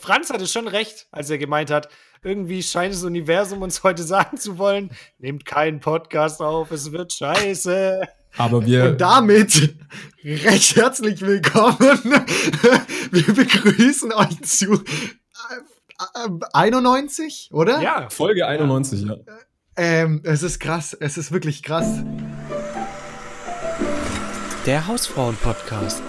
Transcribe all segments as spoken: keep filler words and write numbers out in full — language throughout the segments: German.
Franz hatte schon recht, als er gemeint hat, irgendwie scheint das Universum uns heute sagen zu wollen, nehmt keinen Podcast auf, es wird scheiße. Aber wir Und damit recht herzlich willkommen. Wir begrüßen euch zu einundneunzig, oder? Ja, Folge einundneunzig, ja. Ähm, es ist krass, es ist wirklich krass. Der Hausfrauen-Podcast.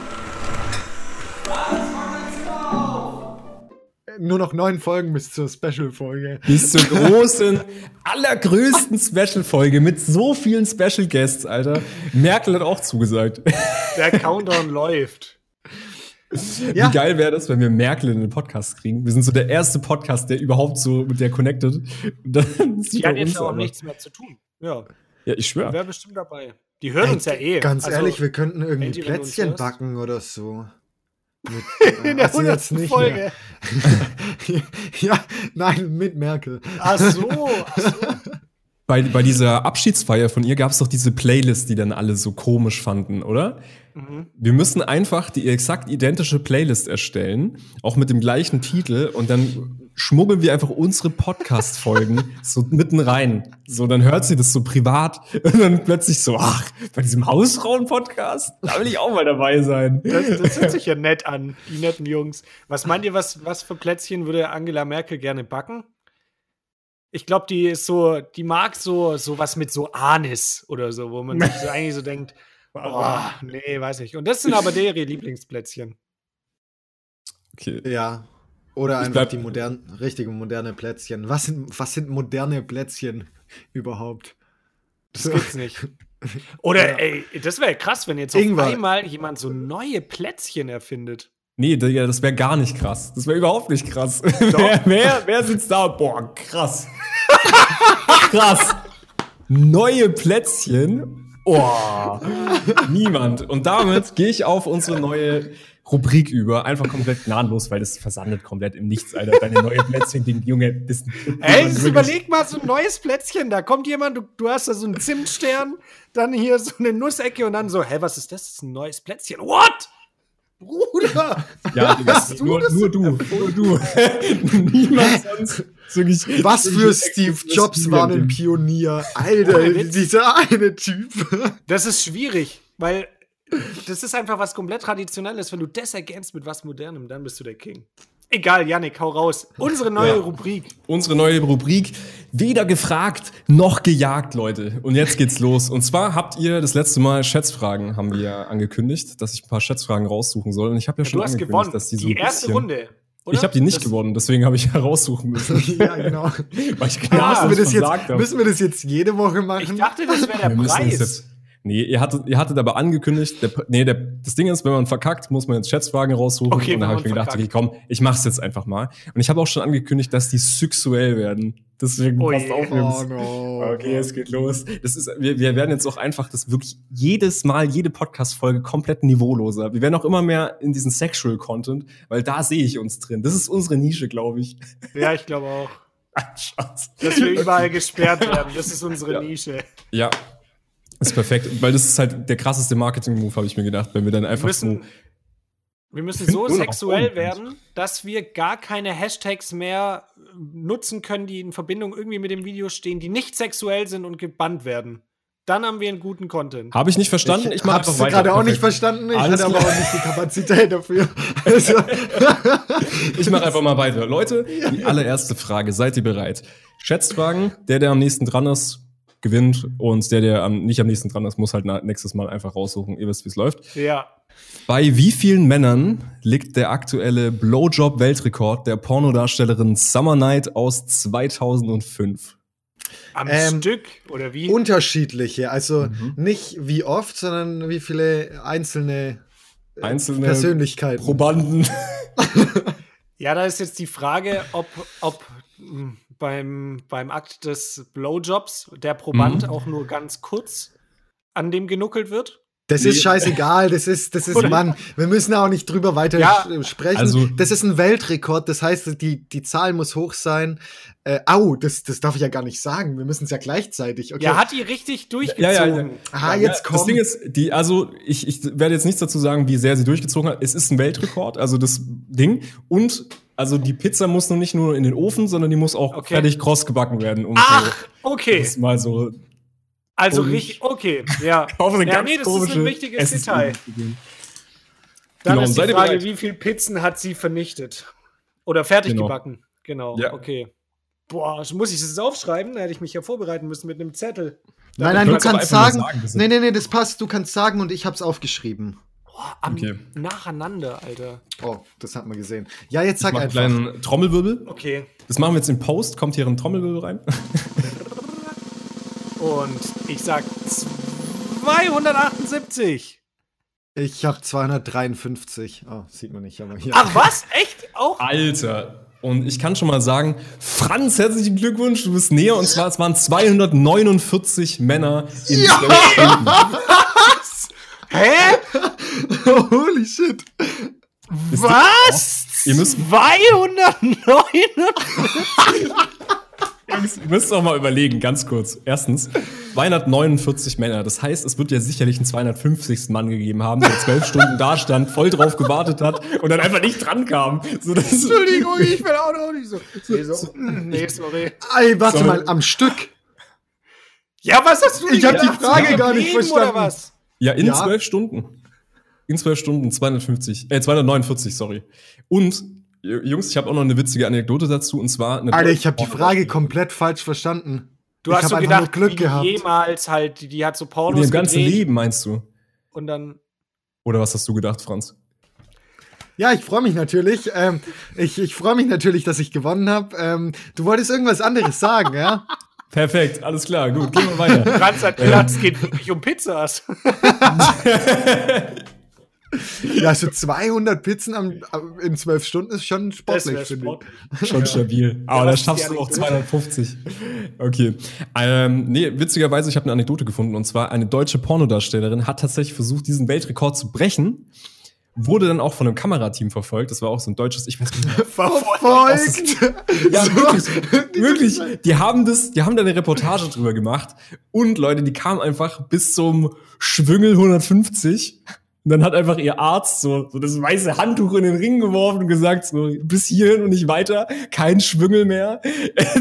Nur noch neun Folgen bis zur Special-Folge. Bis zur großen, allergrößten Special-Folge mit so vielen Special-Guests, Alter. Merkel hat auch zugesagt. Der Countdown läuft. Ja. Wie geil wäre das, wenn wir Merkel in den Podcast kriegen? Wir sind so der erste Podcast, der überhaupt so mit der connected. Die hat jetzt auch nichts mehr zu tun. Ja, ja, ich schwöre. Wäre bestimmt dabei. Die hören Ey, uns ja eh. Ganz also, ehrlich, wir könnten irgendwie Plätzchen backen oder so. Mit, in der hundertsten Folge. Ja, nein, mit Merkel. Ach so, ach so. Bei, bei dieser Abschiedsfeier von ihr gab es doch diese Playlist, die dann alle so komisch fanden, oder? Mhm. Wir müssen einfach die exakt identische Playlist erstellen, auch mit dem gleichen Titel, und dann schmuggeln wir einfach unsere Podcast-Folgen so mitten rein. So, dann hört sie das so privat und dann plötzlich so, ach, bei diesem Hausfrauen-Podcast, da will ich auch mal dabei sein. Das, das hört sich ja nett an, die netten Jungs. Was meint ihr, was, was für Plätzchen würde Angela Merkel gerne backen? Ich glaube, die ist so, die mag so, so was mit so Anis oder so, wo man sich so eigentlich so denkt, oh, nee, weiß nicht. Und das sind aber deren Lieblingsplätzchen. Okay. Ja. Oder ich einfach die modernen, richtige moderne Plätzchen. Was sind, was sind moderne Plätzchen überhaupt? Das gibt's nicht. Oder ja. Ey, das wäre ja krass, wenn jetzt auf Ingwer. Einmal jemand so neue Plätzchen erfindet. Nee, das wäre gar nicht krass. Das wäre überhaupt nicht krass. Wer, wer, wer sitzt da? Boah, krass. Krass. Neue Plätzchen? Oh, niemand. Und damit gehe ich auf unsere neue Rubrik über. Einfach komplett gnadenlos, weil das versandet komplett im Nichts, Alter. Deine neue Plätzchen-Ding, Junge. Das, Ey, das überleg mal, so ein neues Plätzchen. Da kommt jemand, du, du hast da so einen Zimtstern, dann hier so eine Nussecke und dann so, hä, was ist das? Das ist ein neues Plätzchen. What? Bruder! Ja, das du nur, das nur du. Nur du. Niemand sonst. So nicht, was für Steve Jobs war ein Pionier. Alter, Alter, dieser eine Typ. Das ist schwierig, weil das ist einfach was komplett Traditionelles. Wenn du das ergänzt mit was Modernem, dann bist du der King. Egal, Yannick, hau raus. Unsere neue ja. Rubrik. Unsere neue Rubrik. Weder gefragt noch gejagt, Leute. Und jetzt geht's los. Und zwar habt ihr das letzte Mal Schätzfragen, haben wir ja angekündigt, dass ich ein paar Schätzfragen raussuchen soll. Und ich habe ja, ja schon angekündigt, gewonnen. Dass die so die ein bisschen... erste Runde, oder? Ich habe die nicht das gewonnen, deswegen habe ich ja raussuchen müssen. Ja, genau. Weil ich klar, ja, müssen, wir das jetzt, müssen wir das jetzt jede Woche machen? Ich dachte, das wäre der wir Preis. Nee, ihr hattet, ihr hattet aber angekündigt, der, nee, der, das Ding ist, wenn man verkackt, muss man jetzt Schätzfragen raussuchen. Okay, und dann habe ich mir gedacht, okay, komm, ich mach's jetzt einfach mal. Und ich habe auch schon angekündigt, dass die sexuell werden. Deswegen oh passt auf uns. Oh no. Okay, es geht los. Das ist, wir, wir werden jetzt auch einfach das wirklich jedes Mal, jede Podcast-Folge komplett niveauloser. Wir werden auch immer mehr in diesen Sexual-Content, weil da sehe ich uns drin. Das ist unsere Nische, glaube ich. Ja, ich glaube auch. Dass wir überall gesperrt werden, das ist unsere ja. Nische. Ja. Das ist perfekt, weil das ist halt der krasseste Marketing-Move, habe ich mir gedacht, wenn wir dann einfach wir müssen, so... Wir müssen so sexuell werden, dass wir gar keine Hashtags mehr nutzen können, die in Verbindung irgendwie mit dem Video stehen, die nicht sexuell sind und gebannt werden. Dann haben wir einen guten Content. Habe ich nicht verstanden? Ich, ich mache einfach weiter. gerade auch nicht verstanden. Ich Alles hatte aber auch nicht die Kapazität dafür. Also. Ich mache einfach mal weiter. Leute, die allererste Frage. Seid ihr bereit? Schätzfragen, der, der am nächsten dran ist, gewinnt, und der, der am, nicht am nächsten dran ist, muss halt nächstes Mal einfach raussuchen. Ihr wisst, wie es läuft. Ja. Bei wie vielen Männern liegt der aktuelle Blowjob-Weltrekord der Pornodarstellerin Summer Night aus zweitausendfünf? Am ähm, Stück oder wie? Unterschiedliche. Also mhm. nicht wie oft, sondern wie viele einzelne, äh, einzelne Persönlichkeiten. Probanden. Ja, da ist jetzt die Frage, ob, ob mh, beim, beim Akt des Blowjobs der Proband mhm. auch nur ganz kurz an dem genuckelt wird. Das nee. ist scheißegal, das ist, das ist, Mann, wir müssen auch nicht drüber weiter ja, sprechen. Also, das ist ein Weltrekord, das heißt, die, die Zahl muss hoch sein. Äh, au, das, das darf ich ja gar nicht sagen, wir müssen es ja gleichzeitig. Okay. Ja, hat die richtig durchgezogen. Ja, ja, ja. Ah, ja, jetzt kommt. Das Ding ist, die, also, ich, ich werde jetzt nichts dazu sagen, wie sehr sie durchgezogen hat. Es ist ein Weltrekord, also das Ding. Und Also die Pizza muss noch nicht nur in den Ofen, sondern die muss auch okay. fertig kross gebacken werden. Um Ach, okay. So, mal so also richtig, okay, ja. ja nee, das ist ein wichtiges Detail. Dann genau, ist die Frage, wie viele Pizzen hat sie vernichtet? Oder fertig genau. gebacken? Genau, ja. okay. Boah, muss ich das jetzt aufschreiben? Da hätte ich mich ja vorbereiten müssen mit einem Zettel. Da nein, nein, du kannst sagen, sagen nee, nee, nee, das passt, du kannst sagen und ich hab's aufgeschrieben. Boah, am, okay. nacheinander, Alter. Oh, das hat man gesehen. Ja, jetzt sag ich einfach. Einen kleinen Trommelwirbel. Okay. Das machen wir jetzt im Post, kommt hier ein Trommelwirbel rein. Und ich sag zweihundertachtundsiebzig. Ich hab zweihundertdreiundfünfzig. Oh, sieht man nicht, aber hier. Ach was? Echt? Auch? Alter. Und ich kann schon mal sagen, Franz, herzlichen Glückwunsch, du bist näher. Und zwar, es waren zweihundertneunundvierzig Männer in ja! zwölf Stunden. Was? Hä? Holy shit. Ist was? Ihr müsst zweihundertneunundvierzig? Ihr müsst auch mal überlegen, ganz kurz. Erstens, zweihundertneunundvierzig Männer. Das heißt, es wird ja sicherlich einen zweihundertfünfzigsten Mann gegeben haben, der zwölf Stunden da stand, voll drauf gewartet hat und dann einfach nicht dran kam. So, das Entschuldigung, ich bin auch noch nicht so. Nee, so, nee sorry. Ey, warte sorry. mal, am Stück. Ja, was hast du denn? Ich hab die Frage gar nicht verstanden. Oder was? Ja, in zwölf ja. Stunden. In zwölf Stunden zweihundertfünfzig, äh, zweihundertneunundvierzig, sorry. Und Jungs, ich habe auch noch eine witzige Anekdote dazu, und zwar eine. Alter, ich habe die Frage komplett falsch verstanden. Du ich hast so gedacht, Glück die jemals halt, die, die hat so Pornos gedreht. In ihrem ganzen Leben, meinst du? Und dann. Oder was hast du gedacht, Franz? Ja, ich freue mich natürlich. Ähm, ich ich freue mich natürlich, dass ich gewonnen habe. Ähm, du wolltest irgendwas anderes sagen, ja? Perfekt, alles klar, gut, gehen wir weiter. Franz hat gesagt, es geht wirklich um Pizzas. Ja, also zweihundert Pizzen am, am, in zwölf Stunden ist schon sportlich, finde ich. Schon stabil. Aber ja, da schaffst du auch zweihundertfünfzig. Okay. Ähm, nee, witzigerweise, ich habe eine Anekdote gefunden. Und zwar, eine deutsche Pornodarstellerin hat tatsächlich versucht, diesen Weltrekord zu brechen. Wurde dann auch von einem Kamerateam verfolgt. Das war auch so ein deutsches, ich weiß nicht mehr. Verfolgt! Ja, wirklich. Wirklich. Die haben das, die haben da eine Reportage drüber gemacht. Und Leute, die kamen einfach bis zum Schwüngel hundertfünfzig. Und dann hat einfach ihr Arzt so, so das weiße Handtuch in den Ring geworfen und gesagt, so bis hierhin und nicht weiter, kein Schwüngel mehr.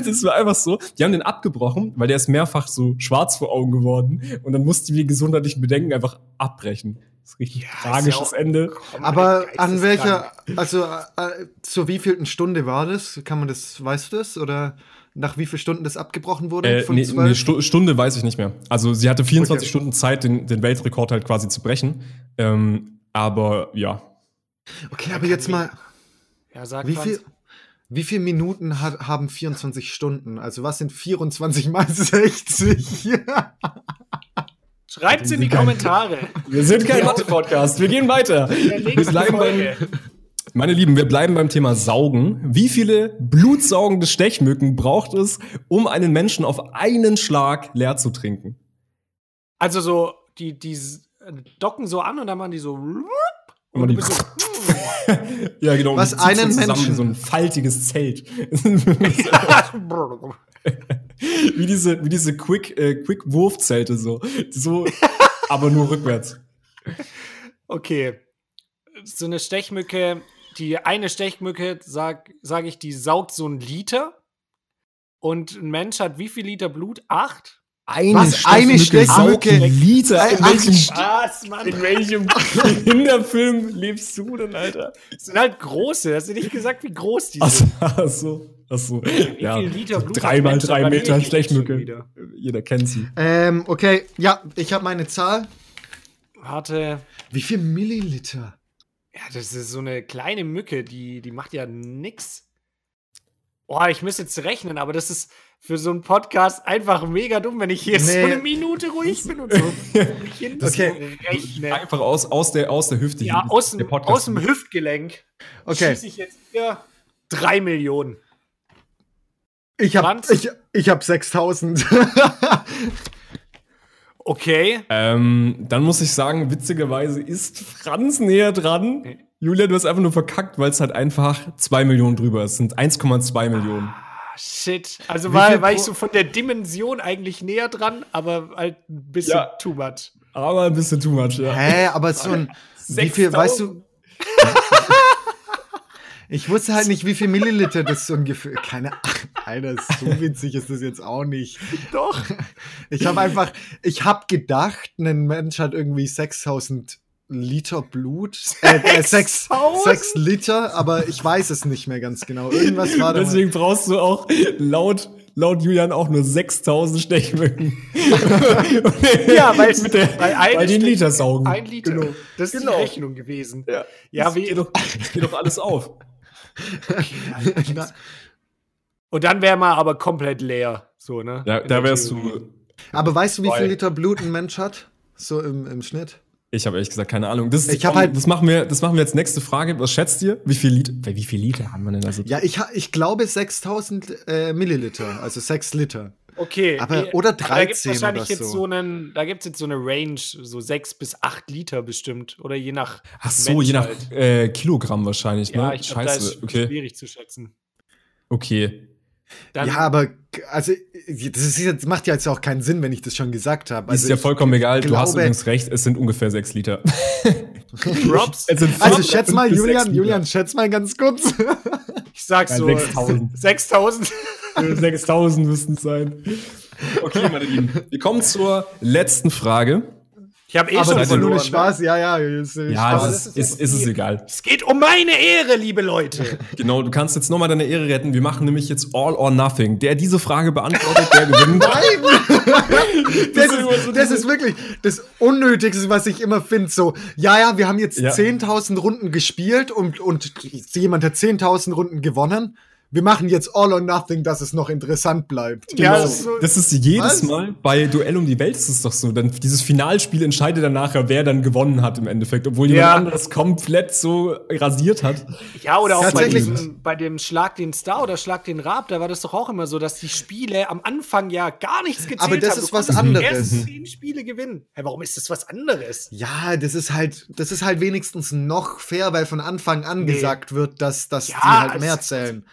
Das war einfach so. Die haben den abgebrochen, weil der ist mehrfach so schwarz vor Augen geworden. Und dann mussten wir gesundheitlichen Bedenken einfach abbrechen. Das ist richtig ja, tragisches ist ja Ende. Aber an welcher, also äh, zur wievielten Stunde war das? Kann man das, weißt du das? Oder nach wie vielen Stunden das abgebrochen wurde? Äh, von nee, nee, Stu- Stunde weiß ich nicht mehr. Also sie hatte vierundzwanzig okay. Stunden Zeit, den, den Weltrekord halt quasi zu brechen. Ähm, aber ja. Okay, aber jetzt mal. Ja, sag wie viel, wie viele Minuten hat, haben vierundzwanzig Stunden? Also was sind vierundzwanzig mal sechzig? Schreibt es in die Kommentare. Wir sind kein Mathe-Podcast. Wir gehen weiter. Wir bleiben bei, meine Lieben, wir bleiben beim Thema Saugen. Wie viele blutsaugende Stechmücken braucht es, um einen Menschen auf einen Schlag leer zu trinken? Also so, die, die docken so an und dann machen die so. Und und die so ja, genau. Was einen zusammen, Menschen. So ein faltiges Zelt. Wie diese, wie diese Quick, äh, Quick-Wurf-Zelte so. So, aber nur rückwärts. Okay. So eine Stechmücke, die eine Stechmücke, sag, sag ich, die saugt so einen Liter. Und ein Mensch hat wie viel Liter Blut? Acht? Eine Was? Stechmücke, eine Stechmücke saugt einen Liter? In welchem, Spaß, Mann. In welchem Kinderfilm lebst du denn, Alter? Das sind halt große. Hast du nicht gesagt, wie groß die sind? Ach so. Achso, ja, dreimal drei Meter Stechmücke. Jeder kennt sie. Ähm, okay, ja, ich habe meine Zahl. Warte. Wie viel Milliliter? Ja, das ist so eine kleine Mücke, die, die macht ja nix. Boah, ich müsste jetzt rechnen, aber das ist für so einen Podcast einfach mega dumm, wenn ich hier nee. so eine Minute ruhig bin und so. Und das okay. rechne. Einfach aus, aus, der, aus der Hüfte. Ja, aus, der aus dem Hüftgelenk okay. schieße ich jetzt hier drei Millionen. Ich hab, ich, ich hab sechstausend. Okay. Ähm, dann muss ich sagen, witzigerweise ist Franz näher dran. Julian, du hast einfach nur verkackt, weil es halt einfach zwei Millionen drüber ist. Es sind eins Komma zwei Millionen. Ah, shit. Also war, war ich so von der Dimension eigentlich näher dran, aber halt ein bisschen ja, too much. Aber ein bisschen too much, ja. Hä, aber so ein. sechstausend. Wie viel, weißt du. Ich wusste halt nicht, wie viel Milliliter das so ungefähr. Keine Ahnung. Alter, so witzig ist das jetzt auch nicht. Doch. Ich habe einfach, ich habe gedacht, ein Mensch hat irgendwie sechstausend Liter Blut. Äh, sechs äh, Liter, aber ich weiß es nicht mehr ganz genau. Irgendwas war da. Deswegen mal. Brauchst du auch laut, laut Julian auch nur sechstausend Stechmücken. Ja, weil, mit der, weil, weil den Liter saugen. Ein Liter. Genau. Das ist genau. Die Rechnung gewesen. Ja, ja wie, geht, doch, geht doch alles auf. Und dann wäre man aber komplett leer. So, ne? Da, da wärst du. Aber weißt du, wie viel Liter Blut ein Mensch hat? So im, im Schnitt? Ich habe ehrlich gesagt keine Ahnung. Das, ich komm, halt, das, machen wir, das machen wir jetzt nächste Frage. Was schätzt ihr? Wie viel Liter, wie viel Liter haben wir denn? Also? Ja, ich, ich glaube sechstausend äh, Milliliter, also sechs Liter. Okay. Aber, oder dreizehn aber da gibt's oder so. Jetzt so einen, da gibt es jetzt so eine Range, so sechs bis acht Liter bestimmt. Oder je nach Ach so, Mensch je nach halt. äh, Kilogramm wahrscheinlich. Ja, ne? Ich glaube, das ist okay. Schwierig zu schätzen. Okay. Dann ja, aber also das ist jetzt, macht ja jetzt auch keinen Sinn, wenn ich das schon gesagt habe. Also ist ja vollkommen egal, glaube, du hast übrigens recht, es sind ungefähr sechs Liter. Props. Also Props. Schätz mal, Julian, Julian, schätz mal ganz kurz. Ich sag's ja, so. sechstausend. sechstausend müssten es sein. Okay, meine Lieben, wir kommen zur letzten Frage. Ich habe eh aber schon das verloren. Nur ne? Spaß, ja, ja. Ist, ja, Spaß. Ist, ist, ist es egal. Es geht um meine Ehre, liebe Leute. Genau, du kannst jetzt nochmal deine Ehre retten. Wir machen nämlich jetzt All or Nothing. Der diese Frage beantwortet, der gewinnt. Nein! Das, das, ist, so das ist wirklich das Unnötigste, was ich immer finde. So, ja, ja, wir haben jetzt ja. zehntausend Runden gespielt und, und jemand hat zehntausend Runden gewonnen. Wir machen jetzt All or Nothing, dass es noch interessant bleibt. Genau. Ja, das, das ist jedes was? Mal bei Duell um die Welt ist es doch so. Dann dieses Finalspiel entscheidet dann nachher, wer dann gewonnen hat im Endeffekt, obwohl ja. jemand anderes komplett so rasiert hat. Ja, oder auch bei dem, bei dem Schlag den Star oder Schlag den Raab, da war das doch auch immer so, dass die Spiele am Anfang ja gar nichts gezählt haben. Aber das haben. Ist du was anderes. Erst zehn Spiele gewinnen. Hey, warum ist das was anderes? Ja, das ist halt, das ist halt wenigstens noch fair, weil von Anfang an nee. Gesagt wird, dass, dass ja, die halt mehr zählen.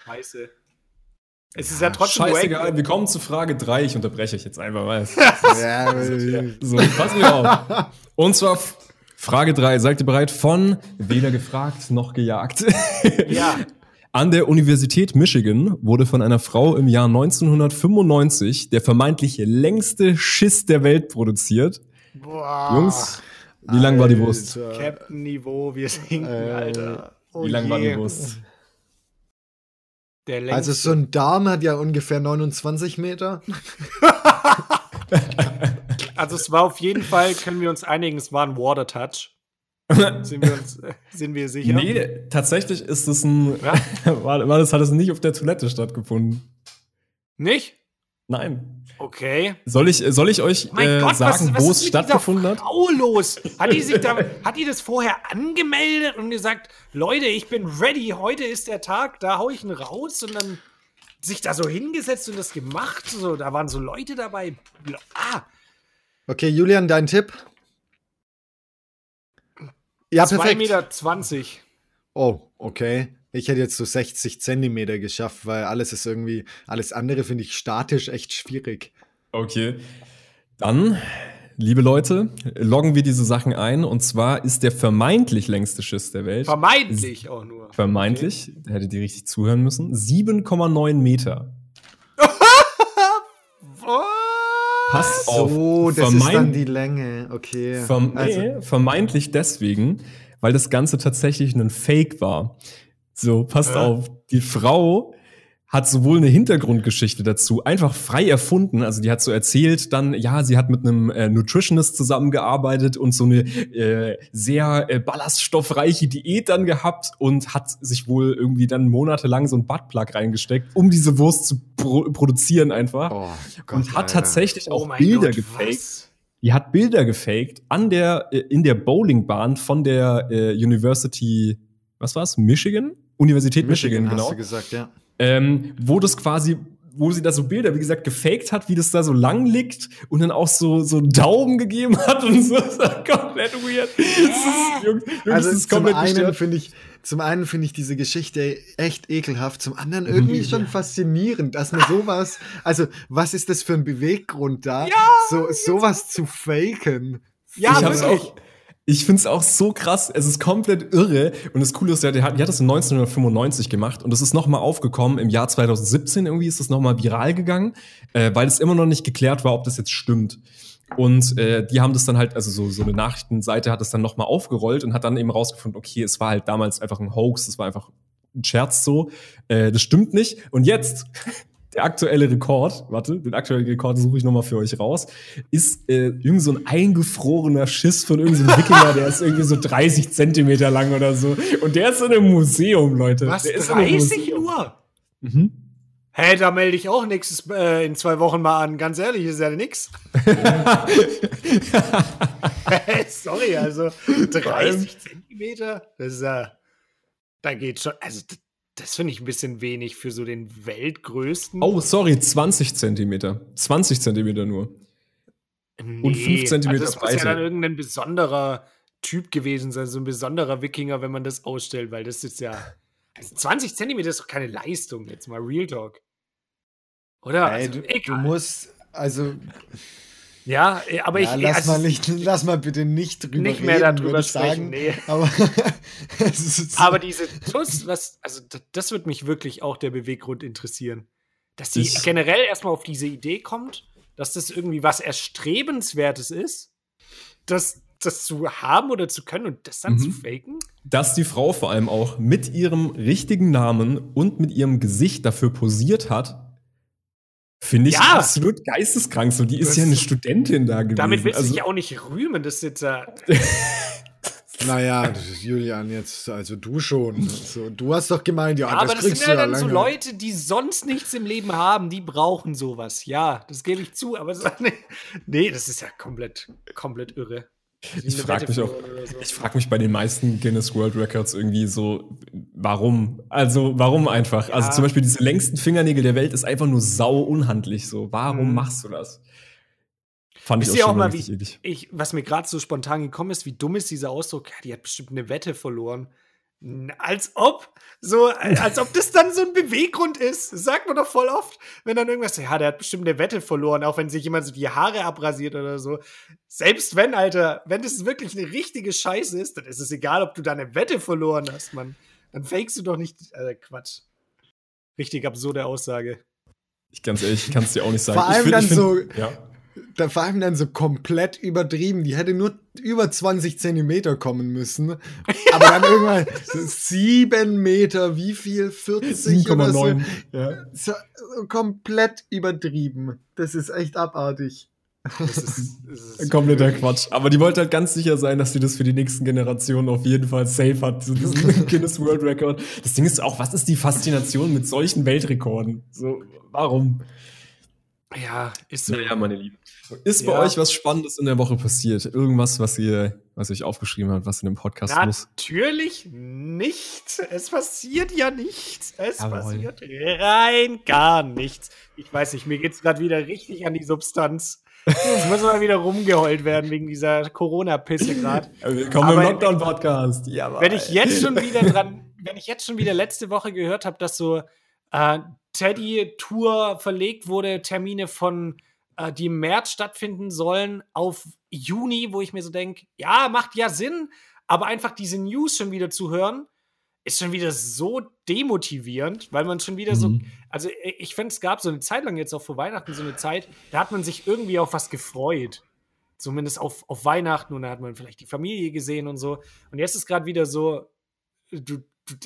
Es ist ja, ja trotzdem scheißegal. Wir kommen zu Frage drei. Ich unterbreche euch jetzt einfach mal. Ja, so, passen wir auf. Und zwar Frage drei. Seid ihr bereit? Von weder gefragt noch gejagt. Ja. An der Universität Michigan wurde von einer Frau im Jahr neunzehnhundertfünfundneunzig der vermeintlich längste Schiss der Welt produziert. Boah. Jungs, wie Alter. Lang war die Wurst? Captain-Niveau, wir sinken, äh, Alter. Oh wie lang je. War die Wurst? Also so ein Darm hat ja ungefähr neunundzwanzig Meter. Also es war auf jeden Fall, können wir uns einigen, es war ein Water Touch. Sind wir, uns, sind wir sicher? Nee, tatsächlich ist es ein, war, war das, hat es nicht auf der Toilette stattgefunden. Nicht? Nein. Okay. Soll ich, soll ich euch oh äh, Gott, sagen, wo es stattgefunden hat? Frau los? Hat die sich da, hat die das vorher angemeldet und gesagt, Leute, ich bin ready, heute ist der Tag, da hau ich ihn raus und dann sich da so hingesetzt und das gemacht. So, da waren so Leute dabei. Ah. Okay, Julian, dein Tipp? Ja, perfekt. zwei Komma zwanzig Meter. Oh, okay. Ich hätte jetzt so sechzig Zentimeter geschafft, weil alles ist irgendwie, alles andere finde ich statisch echt schwierig. Okay, dann, liebe Leute, loggen wir diese Sachen ein. Und zwar ist der vermeintlich längste Schiss der Welt. Vermeintlich auch nur. Vermeintlich, okay. Hättet ihr richtig zuhören müssen. sieben Komma neun Meter. Passt so, auf. Oh, das Vermeint- ist dann die Länge, okay. Verme- also. Vermeintlich deswegen, weil das Ganze tatsächlich ein Fake war. So, passt äh. auf, die Frau hat sowohl eine Hintergrundgeschichte dazu, einfach frei erfunden, also die hat so erzählt dann, ja, sie hat mit einem äh, Nutritionist zusammengearbeitet und so eine äh, sehr äh, ballaststoffreiche Diät dann gehabt und hat sich wohl irgendwie dann monatelang so ein Buttplug reingesteckt, um diese Wurst zu pro- produzieren einfach. Oh, Gott, und hat Alter. Tatsächlich auch oh Bilder Gott, gefaked. Was? Die hat Bilder gefaked an der, äh, in der Bowlingbahn von der äh, University, was war's, Michigan? Universität Michigan, Michigan genau. Hast du gesagt, ja. Ähm, wo das quasi, wo sie da so Bilder, wie gesagt, gefaked hat, wie das da so lang liegt und dann auch so, so Daumen gegeben hat und so. Das ist komplett weird. Das ist, Jungs, Jungs, also das ist komplett zum einen finde ich, zum einen finde ich diese Geschichte echt ekelhaft, zum anderen irgendwie mhm. schon faszinierend, dass man sowas, also was ist das für ein Beweggrund da, ja, so, sowas zu faken? Ja, ich wirklich. Ich finde es auch so krass. Es ist komplett irre. Und das Coole ist, der hat, der hat das in neunzehnhundertfünfundneunzig gemacht. Und das ist nochmal aufgekommen. Im Jahr zweitausendsiebzehn irgendwie ist das nochmal viral gegangen, äh, weil es immer noch nicht geklärt war, ob das jetzt stimmt. Und äh, die haben das dann halt, also so, so eine Nachrichtenseite hat das dann nochmal aufgerollt und hat dann eben rausgefunden, okay, es war halt damals einfach ein Hoax. Es war einfach ein Scherz so. Äh, das stimmt nicht. Und jetzt... Der aktuelle Rekord, warte, den aktuellen Rekord suche ich nochmal für euch raus, ist äh, irgend so ein eingefrorener Schiss von irgendeinem so Wikinger, der ist irgendwie so dreißig Zentimeter lang oder so. Und der ist in einem Museum, Leute. Was, der ist dreißig nur? Mhm. Hä, hey, da melde ich auch nächstes äh, in zwei Wochen mal an. Ganz ehrlich, ist ja nix. Hey, sorry, also dreißig Zentimeter, das ist ja, äh, da geht schon, also das finde ich ein bisschen wenig für so den weltgrößten. Oh, sorry, zwanzig Zentimeter. zwanzig Zentimeter nur. Nee, und fünf Zentimeter also das breiter. Das muss ja dann irgendein besonderer Typ gewesen sein, so ein besonderer Wikinger, wenn man das ausstellt, weil das ist ja... Also zwanzig Zentimeter ist doch keine Leistung, jetzt mal Real Talk. Oder? Ey, also, du, egal. Du musst, also... Ja, aber ja, ich... Lass, also, mal nicht, lass mal bitte nicht drüber nicht reden, mehr darüber sprechen, sagen. Nee. Aber, aber diese Tuss, was, also das wird mich wirklich auch der Beweggrund interessieren. Dass sie das generell erstmal auf diese Idee kommt, dass das irgendwie was Erstrebenswertes ist, das, das zu haben oder zu können und das dann mhm. zu faken. Dass die Frau vor allem auch mit ihrem richtigen Namen und mit ihrem Gesicht dafür posiert hat, finde ich ja. absolut geisteskrank. So, die ist das ja eine Studentin da gewesen. Damit willst du also, dich auch nicht rühmen, das ist jetzt ja. Naja, Julian, jetzt, also du schon. So, du hast doch gemeint, ja, ja das aber kriegst das sind ja dann lange. So Leute, die sonst nichts im Leben haben, die brauchen sowas. Ja, das gebe ich zu, aber das, nee, das ist ja komplett, komplett irre. Ich frage mich auch, so. ich frage mich bei den meisten Guinness World Records irgendwie so, warum? Also, warum einfach? Ja. Also, zum Beispiel diese längsten Fingernägel der Welt ist einfach nur sau unhandlich so. Warum hm. machst du das? Fand Wisst ich auch schon mal wie, ich, was mir gerade so spontan gekommen ist, wie dumm ist dieser Ausdruck? Ja, die hat bestimmt eine Wette verloren. Als ob, so, als ob das dann so ein Beweggrund ist. Das sagt man doch voll oft, wenn dann irgendwas, ja, der hat bestimmt eine Wette verloren, auch wenn sich jemand so die Haare abrasiert oder so. Selbst wenn, Alter, wenn das wirklich eine richtige Scheiße ist, dann ist es egal, ob du da eine Wette verloren hast, Mann. Dann fakest du doch nicht, also Quatsch. Richtig absurde Aussage. Ich ganz ehrlich, ich kann es dir auch nicht sagen. Vor allem ich find, dann ich find, so... Ja. Da war ihm dann so komplett übertrieben. Die hätte nur über zwanzig Zentimeter kommen müssen. Aber dann irgendwann so sieben Meter, wie viel? vierzig oder so. Ja. So, so. Komplett übertrieben. Das ist echt abartig. Das ist, das ist kompletter Quatsch. Aber die wollte halt ganz sicher sein, dass sie das für die nächsten Generationen auf jeden Fall safe hat. So diesen Guinness World Record. Das Ding ist auch, was ist die Faszination mit solchen Weltrekorden? So, warum? Ja, ist so. Naja, meine Lieben. Ist ja. bei euch was Spannendes in der Woche passiert? Irgendwas, was ihr, was ihr euch aufgeschrieben habt, was in dem Podcast muss? Natürlich nicht. Es passiert ja nichts. Es Jawohl. passiert rein gar nichts. Ich weiß nicht, mir geht's gerade wieder richtig an die Substanz. Jetzt muss mal wieder rumgeheult werden wegen dieser Corona-Pisse gerade. Willkommen Aber im Lockdown-Podcast. Jawohl. Wenn ich jetzt schon wieder dran, wenn ich jetzt schon wieder letzte Woche gehört habe, dass so äh, Teddy-Tour verlegt wurde, Termine von, äh, die im März stattfinden sollen, auf Juni, wo ich mir so denke, ja, macht ja Sinn, aber einfach diese News schon wieder zu hören, ist schon wieder so demotivierend, weil man schon wieder mhm. so, also ich finde, es gab so eine Zeit lang jetzt auch vor Weihnachten so eine Zeit, da hat man sich irgendwie auf was gefreut, zumindest auf, auf Weihnachten und da hat man vielleicht die Familie gesehen und so und jetzt ist gerade wieder so, du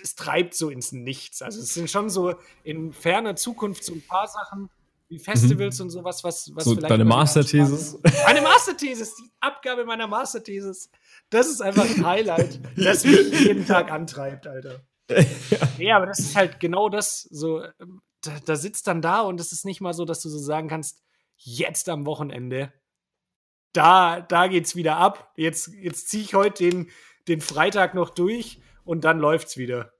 es treibt so ins Nichts. Also es sind schon so in ferner Zukunft so ein paar Sachen wie Festivals mhm. und sowas, was, was so vielleicht... Deine Masterthesis. Meine Masterthesis, die Abgabe meiner Masterthesis. Das ist einfach ein Highlight, das mich jeden Tag antreibt, Alter. Ja, nee, aber das ist halt genau das. So, da, da sitzt dann da und es ist nicht mal so, dass du so sagen kannst, jetzt am Wochenende, da, da geht's wieder ab. Jetzt, jetzt ziehe ich heute den, den Freitag noch durch. Und dann läuft's wieder.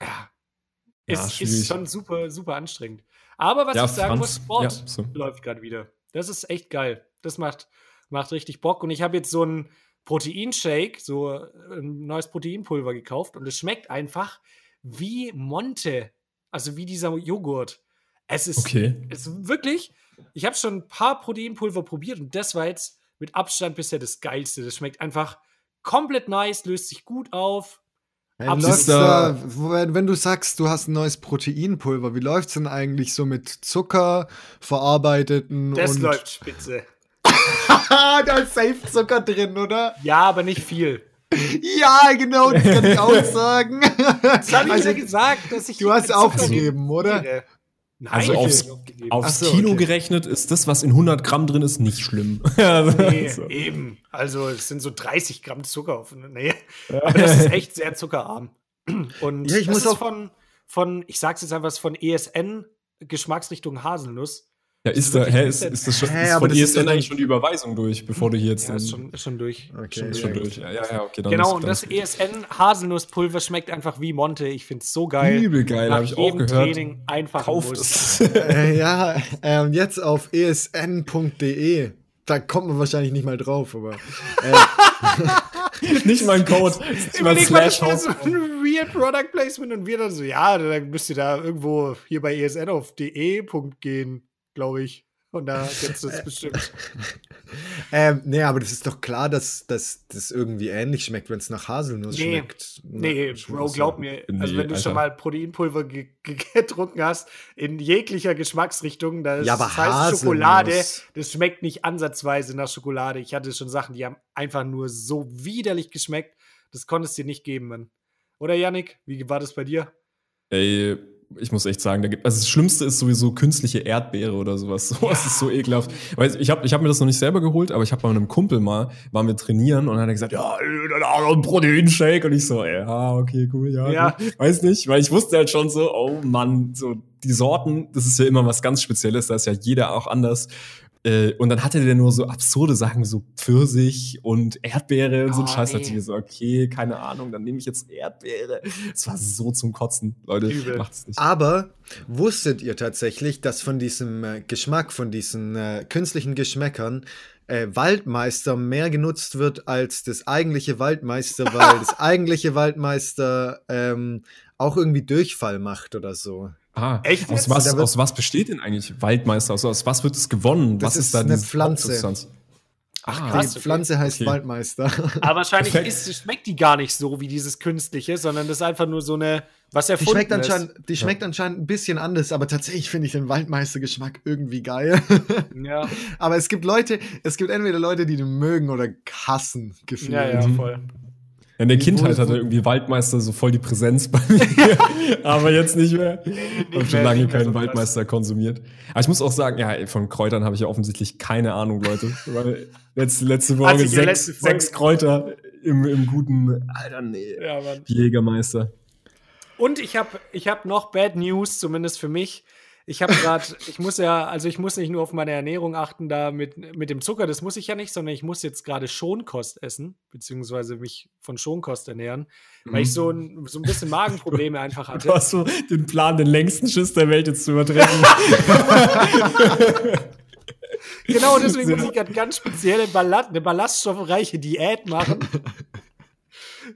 Ja. Es ja, ist schon super, super anstrengend. Aber was ja, ich sagen Franz, muss, Sport ja, so. läuft gerade wieder. Das ist echt geil. Das macht, macht richtig Bock. Und ich habe jetzt so einen Proteinshake, so ein neues Proteinpulver gekauft. Und es schmeckt einfach wie Monte. Also wie dieser Joghurt. Es ist, okay. es ist wirklich, ich habe schon ein paar Proteinpulver probiert. Und das war jetzt mit Abstand bisher das Geilste. Das schmeckt einfach komplett nice, löst sich gut auf. Hey, Leute, wenn du sagst, du hast ein neues Proteinpulver, wie läuft's denn eigentlich so mit Zucker verarbeiteten? Das und läuft spitze. Da ist safe Zucker drin, oder? Ja, aber nicht viel. Ja, genau, das kann ich auch sagen. Das habe ich also, ja gesagt, dass ich. Du hast aufgegeben, oder? Nein, also aufs, aufs so, Kilo okay. gerechnet ist das, was in hundert Gramm drin ist, nicht schlimm. Nee, so. Eben. Also es sind so dreißig Gramm Zucker auf. Nee. Aber das ist echt sehr zuckerarm. Und ja, ich das muss ist auch von, von, ich sag's jetzt einfach, von E S N Geschmacksrichtung Haselnuss. Ja, ist, da, hä, ist, ist das schon, hä, ist von E S N ist eigentlich nicht. Schon die Überweisung durch, bevor du hier jetzt... Ja, ist schon, ist schon durch. Okay, schon, ist schon durch. Ja, ja, ja, okay, dann genau, und das E S N-Haselnusspulver schmeckt einfach wie Monte. Ich find's so geil. Übel geil, habe ich auch gehört. Nach jedem Training einfach kauft es. Ja, ähm, jetzt auf E S N punkt de. Da kommt man wahrscheinlich nicht mal drauf, aber... Äh, nicht mal ein Code. Überleg mal, das wäre so ein weird Product Placement und wir dann so, ja, dann müsst ihr da irgendwo hier bei E S N auf de. gehen. Glaube ich. Und da kennst du es bestimmt. ähm, nee, aber das ist doch klar, dass das irgendwie ähnlich schmeckt, wenn es nach Haselnuss nee, schmeckt. Nee, Na, Bro, glaub so. mir. Also, nee, wenn du Alter. schon mal Proteinpulver ge- ge- getrunken hast, in jeglicher Geschmacksrichtung, das ja, heißt Haselnuss. Schokolade, das schmeckt nicht ansatzweise nach Schokolade. Ich hatte schon Sachen, die haben einfach nur so widerlich geschmeckt. Das konntest du dir nicht geben, Mann. Oder, Yannick? Wie war das bei dir? Ey, ich muss echt sagen, da gibt, also das Schlimmste ist sowieso künstliche Erdbeere oder sowas. Sowas ist so ekelhaft. Weil ich habe ich hab mir das noch nicht selber geholt, aber ich habe bei einem Kumpel mal, waren wir trainieren und dann hat er gesagt, ja, ein Proteinshake. Und ich so, ja, okay, cool, ja. ja. Cool. Weiß nicht, weil ich wusste halt schon so, oh Mann, so die Sorten, das ist ja immer was ganz Spezielles, da ist ja jeder auch anders. Und dann hatte der nur so absurde Sachen, so Pfirsich und Erdbeere und oh, so ein Scheiß. Da nee. hat sie gesagt, okay, keine Ahnung, dann nehme ich jetzt Erdbeere. Es war so zum Kotzen, Leute, Übel. Macht's nicht. Aber wusstet ihr tatsächlich, dass von diesem äh, Geschmack, von diesen äh, künstlichen Geschmäckern äh, Waldmeister mehr genutzt wird als das eigentliche Waldmeister, weil das eigentliche Waldmeister ähm, auch irgendwie Durchfall macht oder so? Ah, echt? Aus was, aus was besteht denn eigentlich Waldmeister? Also aus was wird es gewonnen? Das was ist, ist da eine Pflanze. Ach, krass, die okay. Pflanze heißt okay. Waldmeister. Aber wahrscheinlich ist, schmeckt die gar nicht so wie dieses Künstliche, sondern das ist einfach nur so eine, was erfunden die schmeckt anscheinend, die schmeckt ja. anscheinend ein bisschen anders, aber tatsächlich finde ich den Waldmeister-Geschmack irgendwie geil. Ja. Aber es gibt Leute, es gibt entweder Leute, die den mögen oder hassen, gefühlt. Ja, ja, voll. In der Kindheit hatte irgendwie Waldmeister so voll die Präsenz bei mir, aber jetzt nicht mehr. Ich habe schon lange keinen Waldmeister konsumiert. Aber ich muss auch sagen, ja, von Kräutern habe ich ja offensichtlich keine Ahnung, Leute. Weil letzte, letzte Woche also sechs, letzte sechs Kräuter im, im guten, Alter, nee, ja, Jägermeister. Und ich habe ich hab noch Bad News, zumindest für mich. Ich habe gerade, ich muss ja, also ich muss nicht nur auf meine Ernährung achten, da mit, mit dem Zucker, das muss ich ja nicht, sondern ich muss jetzt gerade Schonkost essen, beziehungsweise mich von Schonkost ernähren, weil ich so ein, so ein bisschen Magenprobleme einfach hatte. Du hast so den Plan, den längsten Schiss der Welt jetzt zu übertreffen. Genau, deswegen muss ich gerade ganz spezielle Ballast, eine ballaststoffreiche Diät machen.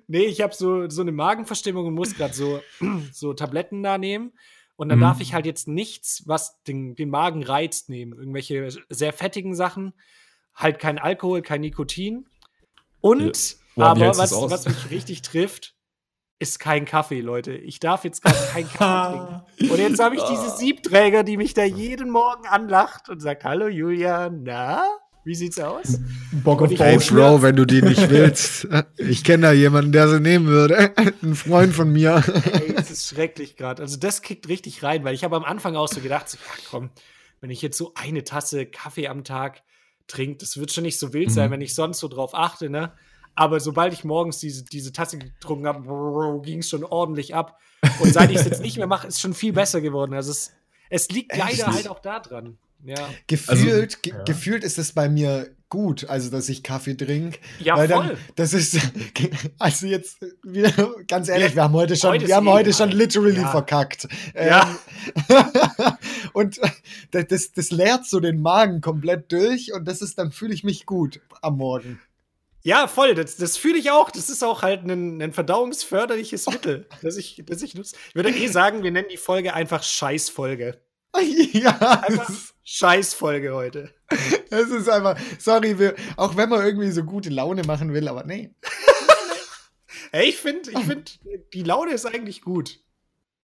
Nee, ich habe so, so eine Magenverstimmung und muss gerade so, so Tabletten da nehmen. Und dann mhm. darf ich halt jetzt nichts, was den, den Magen reizt, nehmen. Irgendwelche sehr fettigen Sachen. Halt kein Alkohol, kein Nikotin. Und, ja. Boah, aber was, was mich richtig trifft, ist kein Kaffee, Leute. Ich darf jetzt gerade keinen Kaffee trinken. Und jetzt habe ich diese Siebträger, die mich da jeden Morgen anlacht und sagt, hallo Julian, na? Wie sieht's aus? Bock auf Bauch, Bro, wenn du die nicht willst. Ich kenne da jemanden, der sie nehmen würde. Ein Freund von mir. Ey, das ist schrecklich gerade. Also das kickt richtig rein, weil ich habe am Anfang auch so gedacht, so, ja, komm, wenn ich jetzt so eine Tasse Kaffee am Tag trinke, das wird schon nicht so wild sein, mhm. wenn ich sonst so drauf achte, ne? Aber sobald ich morgens diese, diese Tasse getrunken habe, ging es schon ordentlich ab. Und seit ich es jetzt nicht mehr mache, ist es schon viel besser geworden. Also es, es liegt Echt? leider halt auch da dran. Ja. Gefühlt, also, ge- ja. gefühlt ist es bei mir gut, also dass ich Kaffee trinke. Ja, weil voll. Dann, das ist, also jetzt, wieder, ganz ehrlich, ja, wir haben heute schon, heute wir haben heute schon literally ja. verkackt. Ja. Ähm, und das, das leert so den Magen komplett durch und das ist, dann fühle ich mich gut am Morgen. Ja, voll, das, das fühle ich auch. Das ist auch halt ein, ein verdauungsförderliches Mittel, das ich, das ich nutze. Ich würde eh sagen, wir nennen die Folge einfach Scheißfolge. Ja, einfach Scheißfolge heute. Es ist einfach, sorry, wir, auch wenn man irgendwie so gute Laune machen will, aber nee. Ich finde, ich find, die Laune ist eigentlich gut.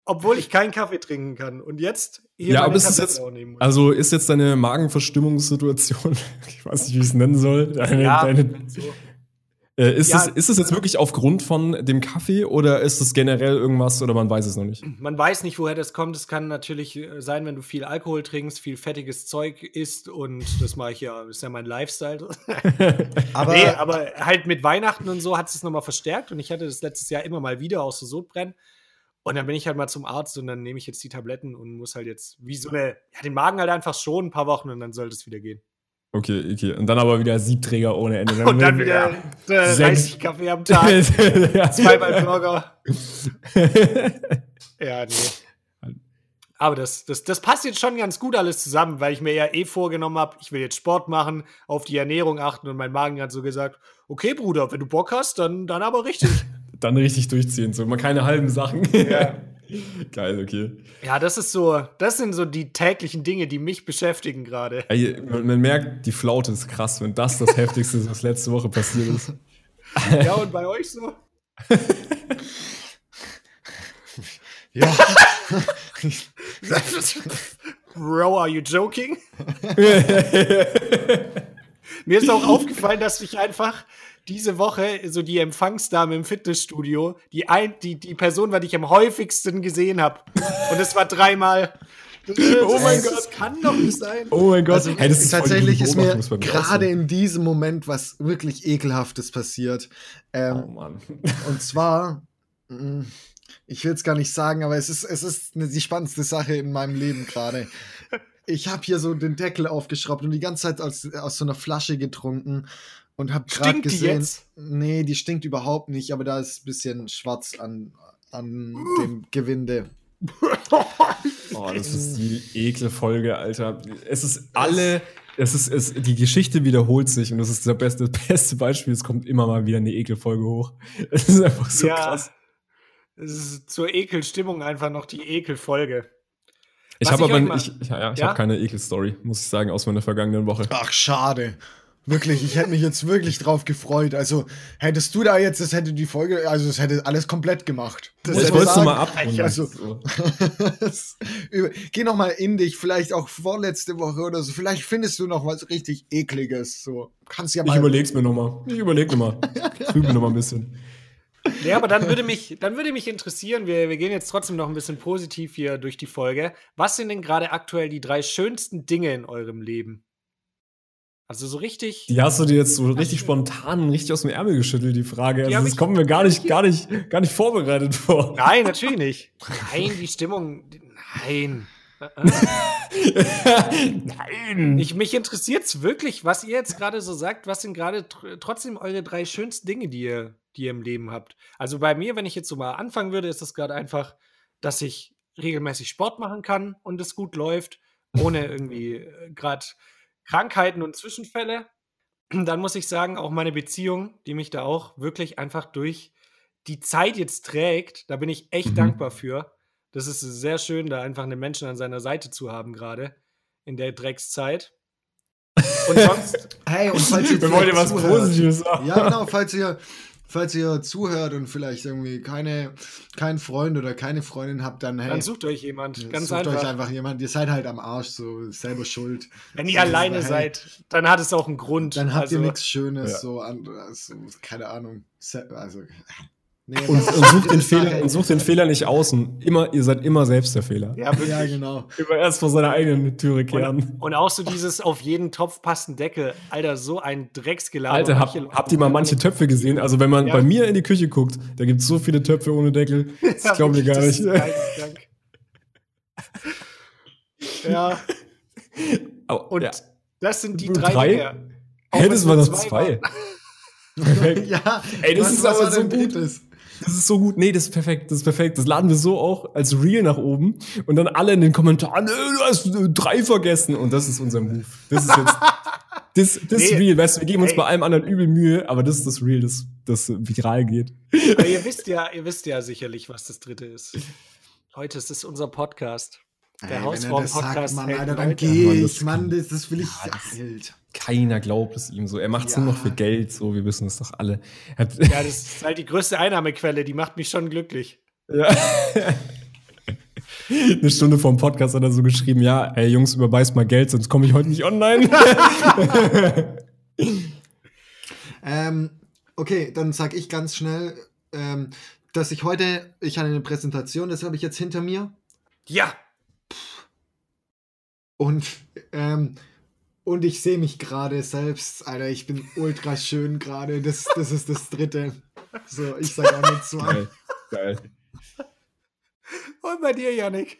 Obwohl ich keinen Kaffee trinken kann. Und jetzt hier ja, meine Tabletten auch nehmen muss. Also ist jetzt deine Magenverstimmungssituation, ich weiß nicht, wie ich es nennen soll. Deine, ja, deine, so. äh, ist, ja. es, ist es jetzt wirklich aufgrund von dem Kaffee oder ist es generell irgendwas oder man weiß es noch nicht? Man weiß nicht, woher das kommt. Es kann natürlich sein, wenn du viel Alkohol trinkst, viel fettiges Zeug isst und das mache ich ja, das ist ja mein Lifestyle. aber, nee, aber halt mit Weihnachten und so hat es nochmal verstärkt und ich hatte das letztes Jahr immer mal wieder auch so Sodbrennen. Und dann bin ich halt mal zum Arzt und dann nehme ich jetzt die Tabletten und muss halt jetzt wie so eine, ja, den Magen halt einfach schon ein paar Wochen und dann sollte es wieder gehen. Okay, okay. Und dann aber wieder Siebträger ohne Ende. Dann und dann wieder äh, dreißig Kaffee am Tag, zweimal Burger. Ja, nee. Aber das, das, das passt jetzt schon ganz gut alles zusammen, weil ich mir ja eh vorgenommen habe, ich will jetzt Sport machen, auf die Ernährung achten und mein Magen hat so gesagt, okay, Bruder, wenn du Bock hast, dann, dann aber richtig. Dann richtig durchziehen, so mal keine halben Sachen. Ja. Geil, okay. Ja, das ist so, das sind so die täglichen Dinge, die mich beschäftigen gerade. Ey, man, man merkt, die Flaute ist krass, wenn das das Heftigste ist, was letzte Woche passiert ist. Ja, und bei euch so? Ja. Bro, are you joking? Mir ist auch aufgefallen, dass ich einfach diese Woche, so die Empfangsdame im Fitnessstudio, die, ein, die, die Person war, die ich am häufigsten gesehen habe. Und das war dreimal. Das, oh mein Gott, das kann doch nicht sein. Oh mein Gott. Also, hey, das ist tatsächlich ist mir gerade in diesem Moment was wirklich Ekelhaftes passiert. Ähm, oh Mann. Und zwar, ich will es gar nicht sagen, aber es ist, es ist die spannendste Sache in meinem Leben gerade. Ich habe hier so den Deckel aufgeschraubt und die ganze Zeit aus, aus so einer Flasche getrunken. Und hab gerade gesehen, jetzt? Nee, die stinkt überhaupt nicht, aber da ist ein bisschen schwarz an, an uh. dem Gewinde. Oh, das ist die Ekelfolge, Alter. Es ist alle, es ist, es, die Geschichte wiederholt sich und das ist das beste, das beste Beispiel, es kommt immer mal wieder eine Ekelfolge hoch. Es ist einfach so ja, krass. Es ist zur Ekelstimmung einfach noch die Ekelfolge. Ich habe aber mal, ich, ja, ja, ich ja? hab keine Ekelstory, muss ich sagen, aus meiner vergangenen Woche. Ach, schade. Wirklich, ich hätte mich jetzt wirklich drauf gefreut. Also, hättest du da jetzt, das hätte die Folge, also das hätte alles komplett gemacht. Das ich wollte es mal abrunden. Also, geh noch mal in dich, vielleicht auch vorletzte Woche oder so. Vielleicht findest du noch was richtig Ekliges. So. Kannst ja mal. Ich überleg's mir noch mal. Ich überleg noch mal. Ich trübe mir noch mal ein bisschen. Ja, aber dann würde mich, dann würde mich interessieren, wir, wir gehen jetzt trotzdem noch ein bisschen positiv hier durch die Folge. Was sind denn gerade aktuell die drei schönsten Dinge in eurem Leben? Also so richtig. Die hast du dir jetzt so richtig spontan, richtig aus dem Ärmel geschüttelt, die Frage. Die also das kommt mir gar nicht, gar nicht, gar nicht vorbereitet vor. Nein, natürlich nicht. Nein, die Stimmung. Nein. Nein. Ich, mich interessiert's wirklich, was ihr jetzt gerade so sagt. Was sind gerade tr- trotzdem eure drei schönsten Dinge, die ihr, die ihr im Leben habt? Also bei mir, wenn ich jetzt so mal anfangen würde, ist das gerade einfach, dass ich regelmäßig Sport machen kann und es gut läuft, ohne irgendwie gerade Krankheiten und Zwischenfälle, dann muss ich sagen, auch meine Beziehung, die mich da auch wirklich einfach durch die Zeit jetzt trägt, da bin ich echt mhm. dankbar für. Das ist sehr schön, da einfach einen Menschen an seiner Seite zu haben, gerade in der Dreckszeit. Und sonst. Hey, und falls ihr wollt ihr was Positives sagen. Ja, genau, falls ihr, falls ihr zuhört und vielleicht irgendwie keine, keinen Freund oder keine Freundin habt, dann hey. Dann sucht euch jemand, ganz sucht einfach. Sucht euch einfach jemand, ihr seid halt am Arsch, so selber schuld. Wenn ihr so, alleine hey, seid, dann hat es auch einen Grund. Dann habt also, ihr nichts Schönes, ja. so, also, keine Ahnung. Also, nee, und, und sucht den, Fehler, und sucht den Fehler nicht außen. Immer, ihr seid immer selbst der Fehler. Ja, ja genau. Immer erst vor seiner eigenen Türe kehren. Und, und auch so dieses auf jeden Topf passenden Deckel. Alter, so ein Drecksgelaber. Alter, hab, habt ihr mal manche Töpfe gesehen? Also wenn man ja. bei mir in die Küche guckt, da gibt es so viele Töpfe ohne Deckel. Das ja, glaubt ihr gar nicht. Ja. Und ja. das sind die drei. drei? Dinge. Hey, das waren noch zwei. Perfekt. Ja, ey, das ist aber so gut. Ist. Das ist so gut. Nee, das ist perfekt. Das ist perfekt. Das laden wir so auch als Reel nach oben. Und dann alle in den Kommentaren, äh, du hast drei vergessen. Und das ist unser Move. Das ist jetzt, das, das nee, Reel. Weißt du, wir geben ey. uns bei allem anderen übel Mühe, aber das ist das Reel, das, das viral geht. Aber ihr wisst ja, ihr wisst ja sicherlich, was das dritte ist. Leute, es ist unser Podcast. Der Hausfrauen-Podcast. Mann, Alter, dann geh ich, Mann, das, das will ich. Ja, das, Alter. Keiner glaubt es ihm so. Er macht es ja. nur noch für Geld, so, wir wissen es doch alle. Hat, ja, das ist halt die größte Einnahmequelle, die macht mich schon glücklich. Ja. Eine Stunde vorm Podcast hat er so geschrieben, ja, ey Jungs, überweist mal Geld, sonst komme ich heute nicht online. ähm, okay, dann sag ich ganz schnell, ähm, dass ich heute, ich hatte eine Präsentation, das habe ich jetzt hinter mir. Ja. Und, ähm, und ich sehe mich gerade selbst, Alter, ich bin ultra schön gerade, das, das ist das Dritte. So, ich sage auch nichts mehr. Geil, geil. Und bei dir, Yannick?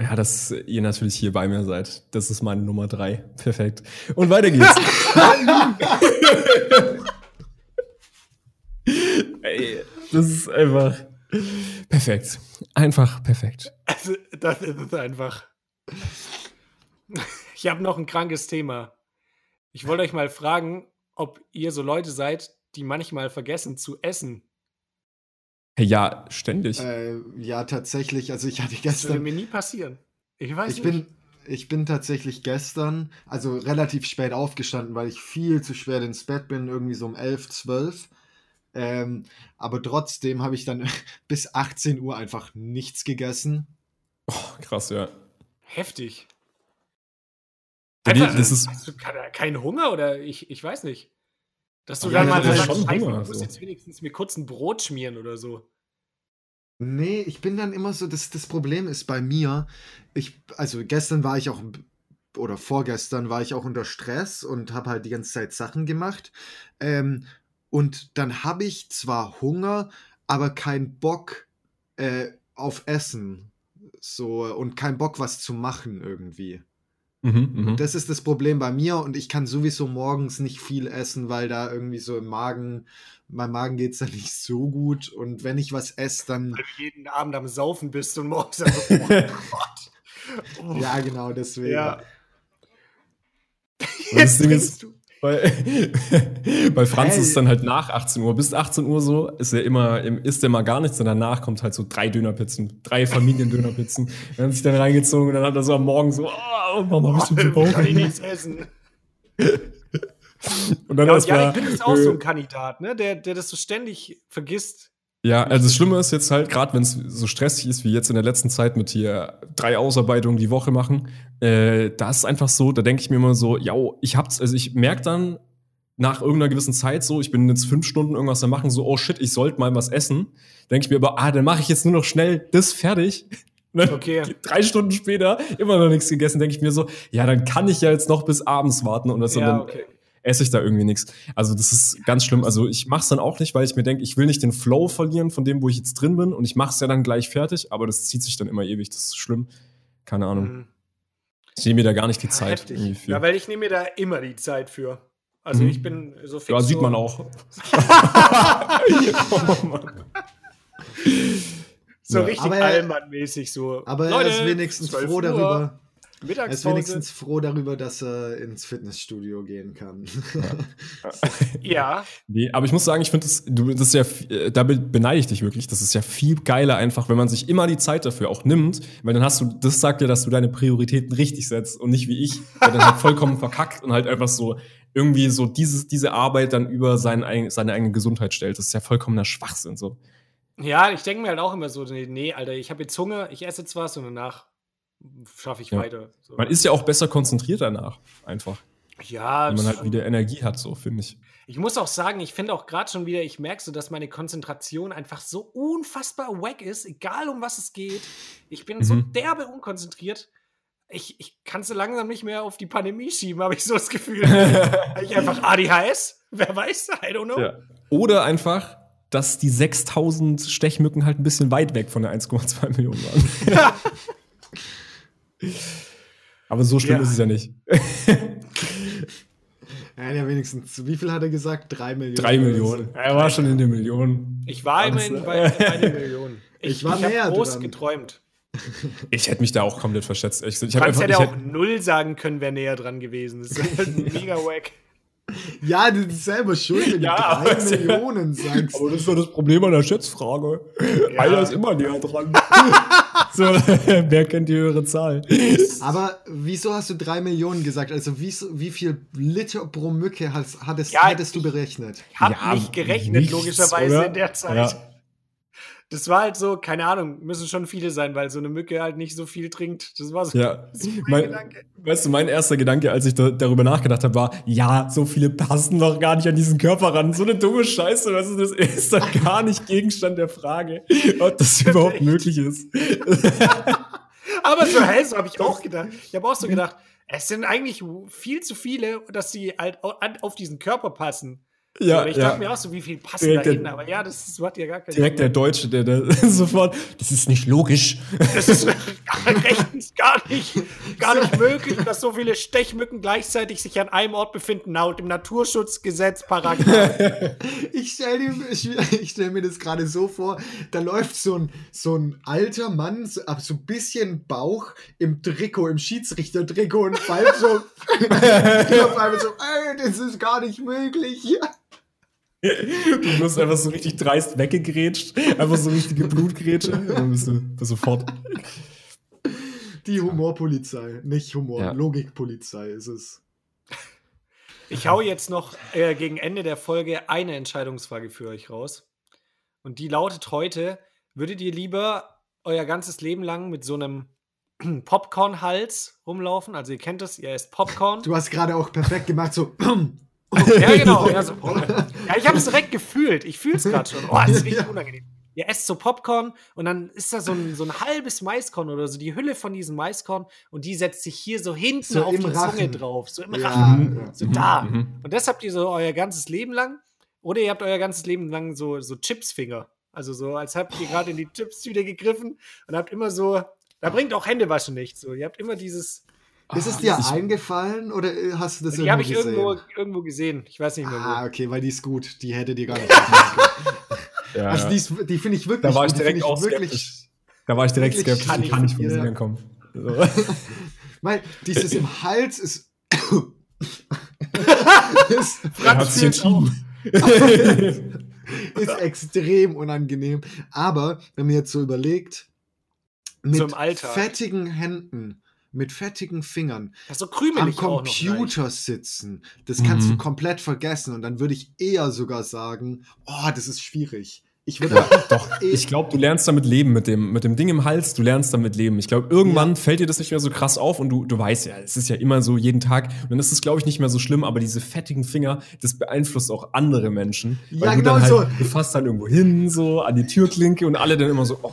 Ja, dass ihr natürlich hier bei mir seid. Das ist meine Nummer drei. Perfekt. Und weiter geht's. Ey, das ist einfach perfekt. Einfach perfekt. Also, das ist es einfach. Ich habe noch ein krankes Thema. Ich wollte euch mal fragen, ob ihr so Leute seid, die manchmal vergessen zu essen. Ja, ständig. Äh, ja, tatsächlich. Also ich hatte gestern. Das würde mir nie passieren. Ich weiß ich nicht. Bin, ich bin tatsächlich gestern, also relativ spät aufgestanden, weil ich viel zu spät ins Bett bin, irgendwie so um elf, zwölf. Ähm, aber trotzdem habe ich dann bis achtzehn Uhr einfach nichts gegessen. Oh, krass, ja. Heftig. Einfach, das ist hast du keinen Hunger oder ich, ich weiß nicht. Dass du ja, dann mal sagst, du musst jetzt wenigstens mir kurz ein Brot schmieren oder so. Nee, ich bin dann immer so, das, das Problem ist bei mir, ich, also gestern war ich auch, oder vorgestern war ich auch unter Stress und habe halt die ganze Zeit Sachen gemacht. Ähm, und dann habe ich zwar Hunger, aber keinen Bock äh, auf Essen. So, und keinen Bock, was zu machen irgendwie. Mhm, das ist das Problem bei mir und ich kann sowieso morgens nicht viel essen, weil da irgendwie so im Magen, meinem Magen geht es dann nicht so gut und wenn ich was esse, dann... Weil du jeden Abend am Saufen bist und morgens dann so, oh Gott. Oh. Ja, genau, deswegen. Ja. Jetzt bist du... Bei, bei Franz hey. ist es dann halt nach achtzehn Uhr. Bis achtzehn Uhr so ist er immer, isst er mal gar nichts und danach kommt halt so drei Dönerpizzen, drei Familiendönerpizzen. Dann hat sich dann reingezogen und dann hat er so am Morgen so, oh, Mama, bist du zu Hause? Kann ich nichts essen. Und dann ja, und Janik ist auch so ein Kandidat, ne? der, der das so ständig vergisst. Ja, also das Schlimme ist jetzt halt, gerade wenn es so stressig ist, wie jetzt in der letzten Zeit mit hier drei Ausarbeitungen die Woche machen, äh, da ist es einfach so, da denke ich mir immer so, ja, ich hab's, also ich merke dann nach irgendeiner gewissen Zeit so, ich bin jetzt fünf Stunden irgendwas da machen, so, oh shit, ich sollte mal was essen. Denke ich mir aber, ah, dann mache ich jetzt nur noch schnell das fertig. Okay. Drei Stunden später, immer noch nichts gegessen, denke ich mir so, ja, dann kann ich ja jetzt noch bis abends warten und das ja, dann... Okay. esse ich da irgendwie nichts. Also das ist ganz schlimm. Also ich mache es dann auch nicht, weil ich mir denke, ich will nicht den Flow verlieren von dem, wo ich jetzt drin bin und ich mache es ja dann gleich fertig, aber das zieht sich dann immer ewig. Das ist schlimm. Keine Ahnung. Mhm. Ich nehme mir da gar nicht die ja, Zeit. Für. Ja, weil ich nehme mir da immer die Zeit für. Also mhm. ich bin so fix. Ja, sieht man auch. Oh, Mann. So ja. Richtig Allmann-mäßig so. Aber Leute, er ist wenigstens froh darüber. Er ist wenigstens froh darüber, dass er ins Fitnessstudio gehen kann. Ja. Ja. Nee, aber ich muss sagen, ich finde das, das ja, da beneide ich dich wirklich. Das ist ja viel geiler einfach, wenn man sich immer die Zeit dafür auch nimmt, weil dann hast du, das sagt dir, ja, dass du deine Prioritäten richtig setzt und nicht wie ich, der dann halt vollkommen verkackt und halt einfach so irgendwie so dieses, diese Arbeit dann über seine, seine eigene Gesundheit stellt. Das ist ja vollkommener Schwachsinn so. Ja, ich denke mir halt auch immer so, nee, nee Alter, ich habe jetzt Hunger, ich esse jetzt was und danach schaffe ich ja. weiter. So. Man ist ja auch besser konzentriert danach, einfach. Ja. Wenn man halt wieder Energie hat, so, finde ich. Ich muss auch sagen, ich finde auch gerade schon wieder, ich merke so, dass meine Konzentration einfach so unfassbar wack ist, egal um was es geht. Ich bin mhm. so derbe unkonzentriert. Ich, ich kann es so langsam nicht mehr auf die Pandemie schieben, habe ich so das Gefühl. Ich einfach A D H S? Wer weiß? I don't know. Ja. Oder einfach, dass die sechstausend Stechmücken halt ein bisschen weit weg von der eins Komma zwei Millionen waren. Aber so schlimm ja. ist es ja nicht. Ja, ja, wenigstens. Wie viel hat er gesagt? Drei Millionen. Drei Millionen. So. Er war schon in den Millionen. Ich war immerhin bei, bei den Millionen. Ich, ich war ich näher groß dran. Geträumt. Ich hätte mich da auch komplett verschätzt. Ich, ich einfach, hätte ich auch hätte... null sagen können, wer näher dran gewesen ist. Das ist mega wack. Ja, du bist selber schuld, wenn ja, du drei aber Millionen sagst. Aber das ist doch das Problem an der Schätzfrage. Ja. Einer ist immer näher dran. So, wer kennt die höhere Zahl? Aber wieso hast du drei Millionen gesagt? Also wie, wie viel Liter pro Mücke hast, hattest, ja, hattest du berechnet? Ich habe ja, nicht gerechnet, nichts, logischerweise, oder? In der Zeit. Ja. Das war halt so, keine Ahnung, müssen schon viele sein, weil so eine Mücke halt nicht so viel trinkt. Das war so, ja. Das war mein mein, Gedanke. Weißt du, mein erster Gedanke, als ich da, darüber nachgedacht habe, war, ja, so viele passen doch gar nicht an diesen Körper ran. So eine dumme Scheiße, weißt du, das ist doch gar nicht Gegenstand der Frage, ob das überhaupt möglich ist. Aber so, hey, so habe ich auch gedacht. Ich habe auch so gedacht, es sind eigentlich viel zu viele, dass sie halt auf diesen Körper passen. Ja, aber ich dachte ja. mir auch so, wie viel passen direkt da hin, aber ja, das, das hat ja gar keine direkt Sinn. Der Deutsche, der da sofort, das ist nicht logisch. Das ist rechtens gar nicht, gar nicht möglich, dass so viele Stechmücken gleichzeitig sich an einem Ort befinden, laut dem Naturschutzgesetz, Paragraph. Ich stelle stell mir das gerade so vor, da läuft so ein, so ein alter Mann, so, so ein bisschen Bauch im Trikot, im Schiedsrichter-Trikot und pfeift so, auf einmal so, ey, das ist gar nicht möglich, ja. Du wirst einfach so richtig dreist weggegrätscht. Einfach so richtige Blutgrätsche. Dann bist du sofort. Die Humorpolizei. Nicht Humor, ja. Logikpolizei ist es. Ich hau jetzt noch äh, gegen Ende der Folge eine Entscheidungsfrage für euch raus. Und die lautet heute: Würdet ihr lieber euer ganzes Leben lang mit so einem Popcorn-Hals rumlaufen? Also ihr kennt das, ihr esst Popcorn. Du hast gerade auch perfekt gemacht, so... Ja, genau. Ja, so, oh. Ja, ich habe es direkt gefühlt. Ich fühle es gerade schon. Oh, das ist richtig unangenehm. Ihr esst so Popcorn und dann ist da so ein, so ein halbes Maiskorn oder so, die Hülle von diesem Maiskorn, und die setzt sich hier so hinten so auf die Rachen. Zunge drauf. So im ja, Rachen. Ja. So da. Mhm. Und das habt ihr so euer ganzes Leben lang. Oder ihr habt euer ganzes Leben lang so, so Chipsfinger. Also so, als habt ihr gerade in die Chipstüte gegriffen und habt immer so, da bringt auch Händewaschen nichts. So, ihr habt immer dieses... Ist es dir eingefallen oder hast du das die irgendwo ich gesehen? Die habe ich irgendwo gesehen. Ich weiß nicht mehr. Ah, wo. Okay, weil die ist gut. Die hätte dir gar nicht ja, also die, ist, die finde ich wirklich da war gut. Ich direkt auch wirklich, da war ich direkt skeptisch. Kann ich kann nicht von dir ankommen. So. Weil dieses im Hals ist... ist Franz sich ist extrem unangenehm. Aber wenn man jetzt so überlegt, mit fettigen Händen... mit fettigen Fingern so am Computer sitzen, das kannst mhm. du komplett vergessen. Und dann würde ich eher sogar sagen, oh, das ist schwierig. Ich würde ja, doch. E- ich glaube, du lernst damit leben, mit dem, mit dem Ding im Hals, du lernst damit leben. Ich glaube, irgendwann ja. fällt dir das nicht mehr so krass auf und du, du weißt ja, es ist ja immer so jeden Tag. Und dann ist es, glaube ich, nicht mehr so schlimm, aber diese fettigen Finger, das beeinflusst auch andere Menschen. Weil ja, genau du dann halt, so. Du fasst dann irgendwo hin, so an die Türklinke und alle dann immer so, oh.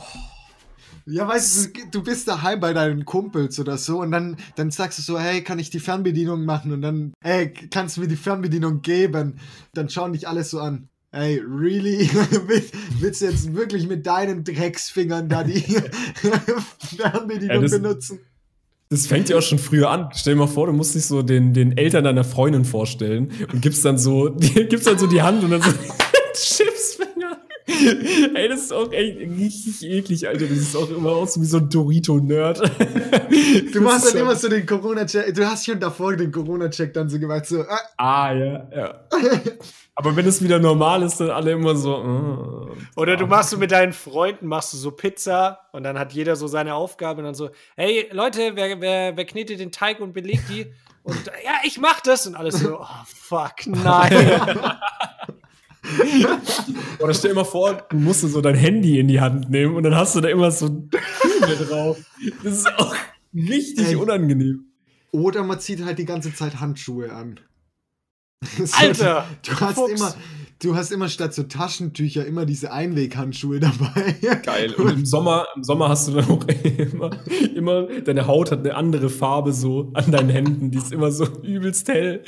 Ja, weißt du, du bist daheim bei deinen Kumpels oder so und dann, dann sagst du so, hey, kann ich die Fernbedienung machen? Und dann, hey, kannst du mir die Fernbedienung geben? Dann schauen dich alles so an. Hey, really? Willst du jetzt wirklich mit deinen Drecksfingern da die Fernbedienung ja, das, benutzen? Das fängt ja auch schon früher an. Stell dir mal vor, du musst dich so den, den Eltern deiner Freundin vorstellen und gibst dann so, gibst dann so die Hand und dann so Chipsfinger. Ey, das ist auch echt richtig eklig, Alter. Das ist auch immer auch so wie so ein Dorito-Nerd. Du machst dann immer so den Corona-Check. Du hast schon davor den Corona-Check dann so gemacht. So, ah. ah, ja, ja. Aber wenn es wieder normal ist, dann alle immer so. Oh. Oder du machst so mit deinen Freunden, machst du so Pizza und dann hat jeder so seine Aufgabe und dann so, hey, Leute, wer, wer, wer knetet den Teig und belegt die? Und ja, ich mach das. Und alles so, oh, fuck, nein. Oder stell dir mal vor, du musst so dein Handy in die Hand nehmen und dann hast du da immer so Krümel drauf. Das ist auch richtig hey. unangenehm. Oder man zieht halt die ganze Zeit Handschuhe an. So, Alter! Du, du, hast immer, du hast immer statt so Taschentücher immer diese Einweghandschuhe dabei. Geil. Und im Sommer, im Sommer hast du dann auch immer, immer, deine Haut hat eine andere Farbe so an deinen Händen. Die ist immer so übelst hell.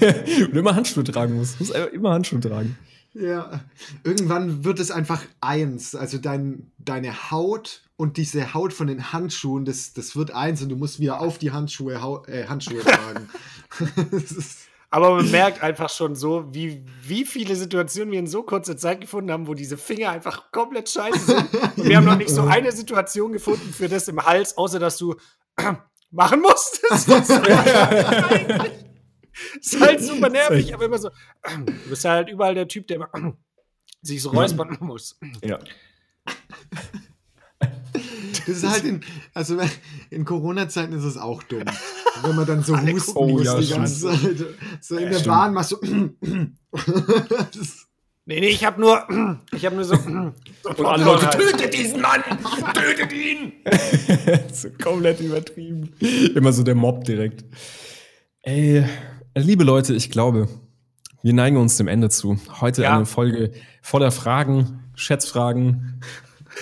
Und immer Handschuhe tragen musst. Du musst einfach immer Handschuhe tragen. Ja. Irgendwann wird es einfach eins. Also dein, deine Haut und diese Haut von den Handschuhen, das, das wird eins und du musst wieder auf die Handschuhe, Hau- äh, Handschuhe tragen. Das ist aber man merkt einfach schon so, wie, wie viele Situationen wir in so kurzer Zeit gefunden haben, wo diese Finger einfach komplett scheiße sind. Und wir haben noch nicht so eine Situation gefunden für das im Hals, außer dass du machen musst. Das ist halt super nervig, aber immer so. Du bist halt überall der Typ, der immer sich so räuspern muss. Ja. Das ist halt in, also in Corona-Zeiten ist es auch dumm. Wenn man dann so Alle husten oh, muss ja, die ganze Zeit. So in ja, der stimmt. Bahn machst du. Nee, nee, ich hab nur. Ich hab nur so. Und alle Leute, tötet diesen Mann! Tötet ihn! So komplett übertrieben. Immer so der Mob direkt. Ey, liebe Leute, ich glaube, wir neigen uns dem Ende zu. Heute ja. eine Folge voller Fragen, Schätzfragen,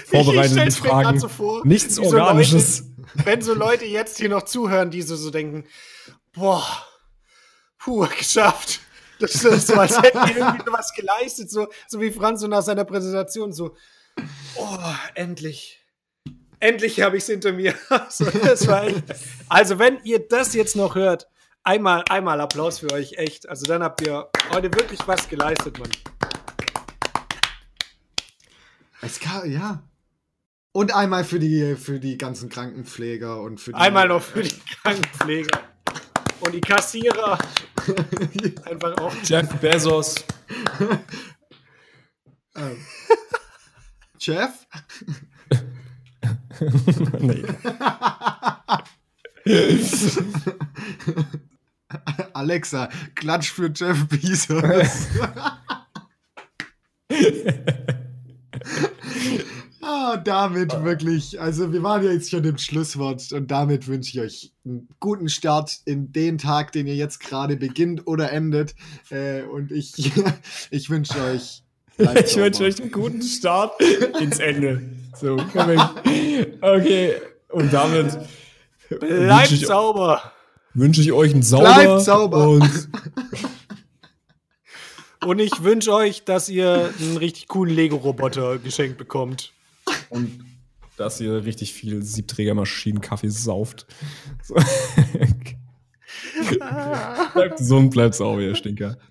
vorbereitete ich, ich Fragen, so vor, nichts so Organisches. Leute, wenn so Leute jetzt hier noch zuhören, die so, so denken, boah, puh, geschafft. Das ist so, als hätten die irgendwie so was geleistet, so, so wie Franz so nach seiner Präsentation, so, oh, endlich. Endlich habe ich es hinter mir. So, das war echt. Also, wenn ihr das jetzt noch hört, einmal, einmal Applaus für euch, echt. Also, dann habt ihr heute wirklich was geleistet, Mann. Es kann, ja. Und einmal für die, für die ganzen Krankenpfleger und für die. Einmal noch für die Krankenpfleger. Und die Kassierer. Einfach auch. Jeff Bezos. ähm. Jeff? Nee. Alexa, Klatsch für Jeff Bezos. Ah, damit wirklich, also wir waren ja jetzt schon im Schlusswort und damit wünsche ich euch einen guten Start in den Tag, den ihr jetzt gerade beginnt oder endet. Äh, und ich, ich wünsche euch Ich wünsche euch einen guten Start ins Ende. So, komm ich. Okay, und damit bleibt wünsch sauber. Wünsche ich euch einen sauber. Bleibt sauber. Und, und ich wünsche euch, dass ihr einen richtig coolen Lego-Roboter geschenkt bekommt. Und dass ihr richtig viel Siebträgermaschinenkaffee sauft. So. Bleibt gesund, bleibt sauber, ihr Stinker.